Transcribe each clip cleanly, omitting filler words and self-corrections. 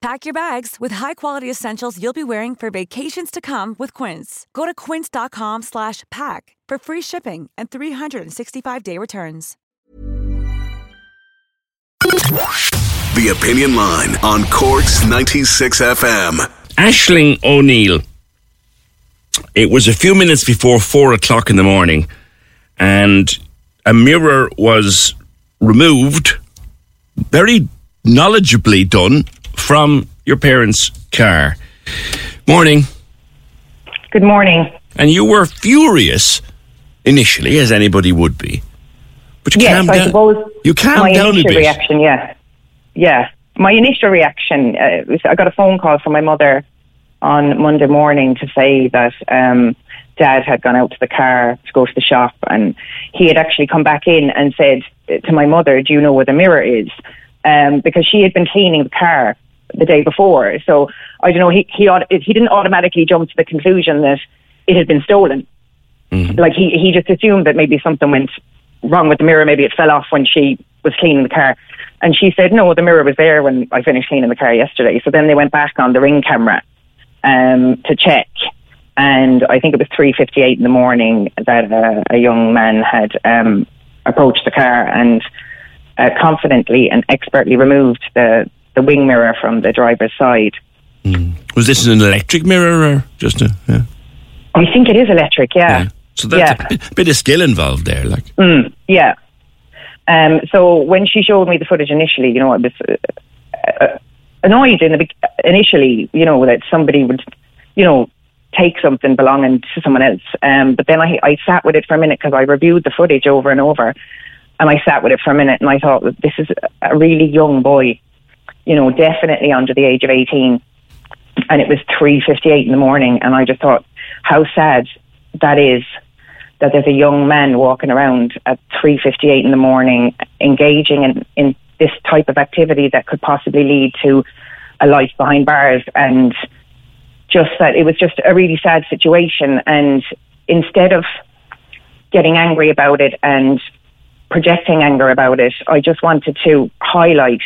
Pack your bags with high-quality essentials you'll be wearing for vacations to come with Quince. Go to quince.com/pack for free shipping and 365-day returns. The Opinion Line on Quartz 96 FM. Aisling O'Neill. It was a few minutes before 4 o'clock in the morning, and a mirror was removed, very knowledgeably done, from your parents' car. Morning. Good morning. And you were furious initially, as anybody would be. But you calmed down. You calmed down a bit. Reaction, yes. Yeah. My initial reaction, I got a phone call from my mother on Monday morning to say that Dad had gone out to the car to go to the shop, and he had actually come back in and said to my mother, "Do you know where the mirror is?" Because she had been cleaning the car the day before. So, I don't know, he didn't automatically jump to the conclusion that it had been stolen. Mm-hmm. Like, he just assumed that maybe something went wrong with the mirror, maybe it fell off when she was cleaning the car. And she said, "No, the mirror was there when I finished cleaning the car yesterday." So then they went back on the Ring camera to check. And I think it was 3:58 in the morning that a young man had approached the car and confidently and expertly removed the wing mirror from the driver's side. Mm. Was this an electric mirror or just a... Yeah. I think it is electric, yeah. So that's a bit of skill involved there, like. Mm, yeah. So when she showed me the footage initially, you know, I was annoyed initially, you know, that somebody would, you know, take something belonging to someone else. But then I sat with it for a minute, because I reviewed the footage over and over. And I sat with it for a minute and I thought, this is a really young boy, you know, definitely under the age of 18. And it was 3:58 in the morning. And I just thought, how sad that is, that there's a young man walking around at 3:58 in the morning engaging in this type of activity that could possibly lead to a life behind bars. And just that it was just a really sad situation. And instead of getting angry about it and projecting anger about it, I just wanted to highlight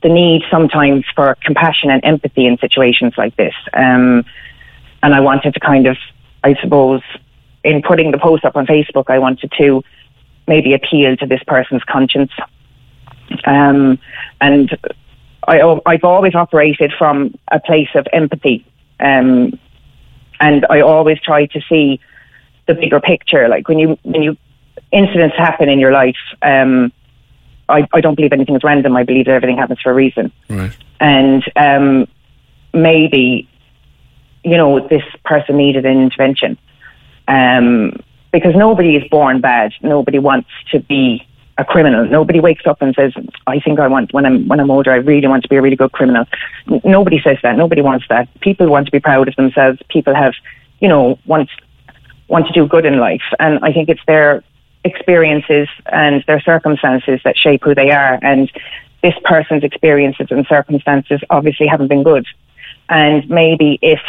the need sometimes for compassion and empathy in situations like this. And I wanted to kind of, I suppose, in putting the post up on Facebook, I wanted to maybe appeal to this person's conscience. And I've always operated from a place of empathy. And I always try to see the bigger picture. Like, when incidents happen in your life, I don't believe anything is random. I believe that everything happens for a reason. Right. And maybe, you know, this person needed an intervention. Because nobody is born bad. Nobody wants to be a criminal. Nobody wakes up and says, "I think I want, when I'm older, I really want to be a really good criminal." Nobody says that. Nobody wants that. People want to be proud of themselves. People have, you know, want to do good in life. And I think it's their experiences and their circumstances that shape who they are. And this person's experiences and circumstances obviously haven't been good. And maybe if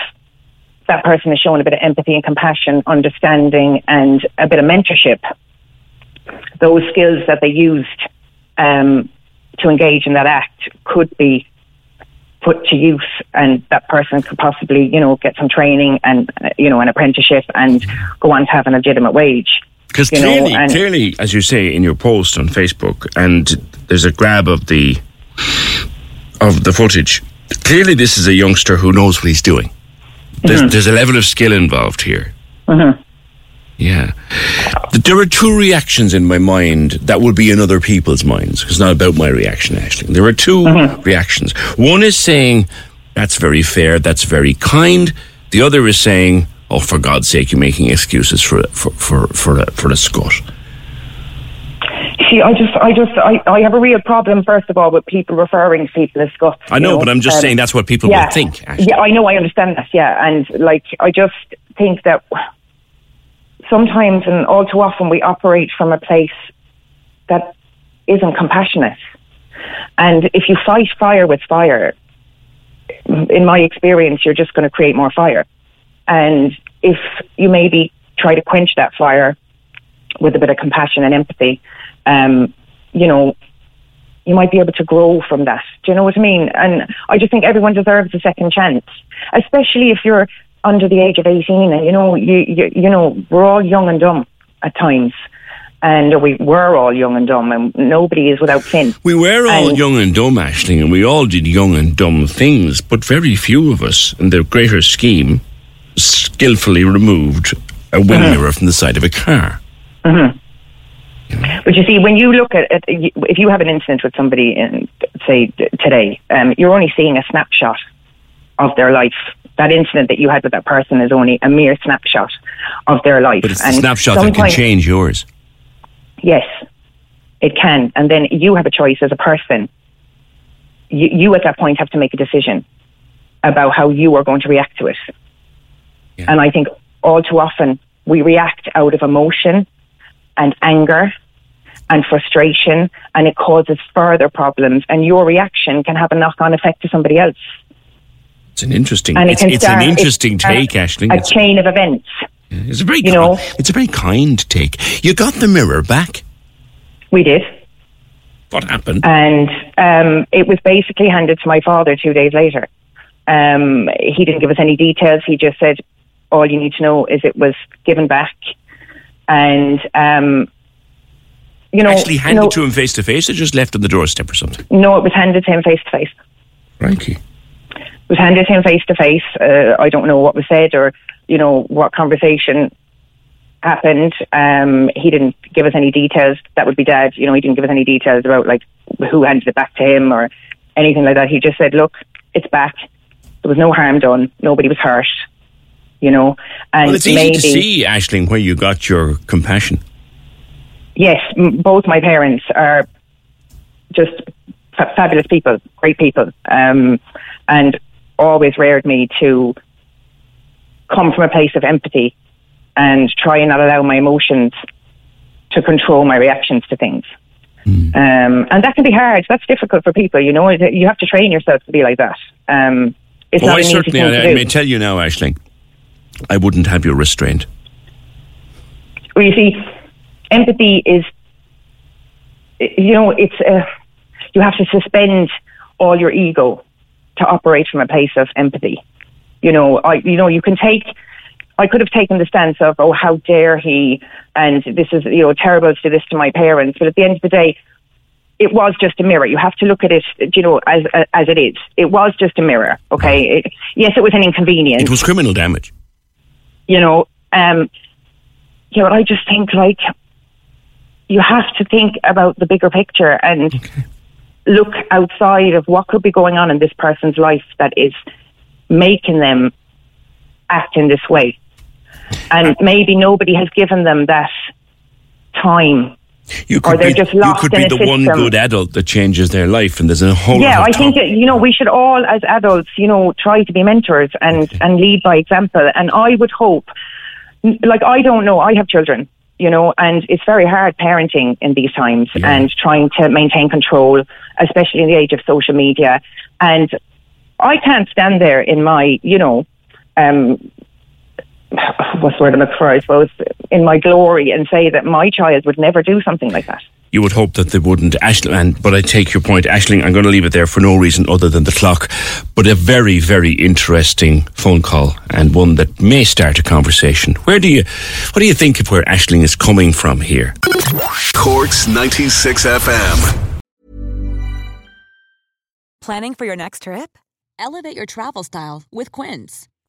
that person is shown a bit of empathy and compassion, understanding, and a bit of mentorship, those skills that they used to engage in that act could be put to use, and that person could possibly, you know, get some training and, you know, an apprenticeship and go on to have a legitimate wage. Because clearly, as you say in your post on Facebook, and there's a grab of the footage, clearly this is a youngster who knows what he's doing. There's a level of skill involved here. Mm-hmm. Yeah. There are two reactions in my mind that would be in other people's minds. It's not about my reaction, actually. There are two reactions. One is saying, "That's very fair, that's very kind." The other is saying, "Oh, for God's sake, you're making excuses for a scut." See, I have a real problem, first of all, with people referring to people as scuts. I know, but I'm just saying that's what people would think, actually. Yeah, I know, I understand that, yeah. And, like, I just think that... sometimes and all too often we operate from a place that isn't compassionate. And if you fight fire with fire, in my experience, you're just going to create more fire. And if you maybe try to quench that fire with a bit of compassion and empathy, you know, you might be able to grow from that. Do you know what I mean? And I just think everyone deserves a second chance, especially if you're under the age of 18. And, you know, you know, we're all young and dumb at times. And we were all young and dumb, and nobody is without sin. We were all young and dumb, Aisling, and we all did young and dumb things, but very few of us, in the greater scheme, skillfully removed a wind mirror from the side of a car. Mm-hmm. Yeah. But you see, when you look at if you have an incident with somebody, in, say, today, you're only seeing a snapshot of their life. That incident that you had with that person is only a mere snapshot of their life. But it's a snapshot that can change yours. Yes, it can. And then you have a choice as a person. You at that point have to make a decision about how you are going to react to it. Yeah. And I think all too often we react out of emotion and anger and frustration, and it causes further problems. And your reaction can have a knock-on effect to somebody else. It's an interesting. And it's an interesting take, Aisling. A chain of events. It's a very, it's a very kind take. You got the mirror back? We did. What happened? And it was basically handed to my father 2 days later. He didn't give us any details. He just said, all you need to know is it was given back. And, Actually handed to him face-to-face or just left on the doorstep or something? No, it was handed to him face-to-face. Frankie. It was handed to him face-to-face. I don't know what was said or... you know, what conversation happened. He didn't give us any details. That would be Dad. You know, he didn't give us any details about, like, who handed it back to him or anything like that. He just said, look, it's back. There was no harm done. Nobody was hurt, you know. And well, it's easy to see, Aisling, where you got your compassion. Yes, both my parents are just fabulous people, great people, and always reared me to... come from a place of empathy and try and not allow my emotions to control my reactions to things. And that can be hard. That's difficult for people, you know. You have to train yourself to be like that. It's not an easy thing to do. I may tell you now, Aisling, I wouldn't have your restraint. Well, you see, empathy is, you know, it's you have to suspend all your ego to operate from a place of empathy. You know, I could have taken the stance of, oh, how dare he, and this is, you know, terrible to do this to my parents. But at the end of the day, it was just a mirror. You have to look at it, you know, as it is. It was just a mirror, okay? Right. Yes, it was an inconvenience. It was criminal damage. You know, but I just think, like, you have to think about the bigger picture and look outside of what could be going on in this person's life that is... making them act in this way, and maybe nobody has given them that time, or they're just lost in a system. You could be the one good adult that changes their life, and there's a whole lot of time. I think, you know, we should all, as adults, you know, try to be mentors and lead by example. And I would hope, like, I don't know, I have children, you know, and it's very hard parenting in these times and trying to maintain control, especially in the age of social media. And I can't stand there in my, you know, what's the word I'm looking for, I suppose, in my glory and say that my child would never do something like that. You would hope that they wouldn't, Aisling, but I take your point. Aisling, I'm going to leave it there for no reason other than the clock, but a very, very interesting phone call and one that may start a conversation. What do you think of where Aisling is coming from here? Quartz 96 FM. Planning for your next trip? Elevate your travel style with Quince.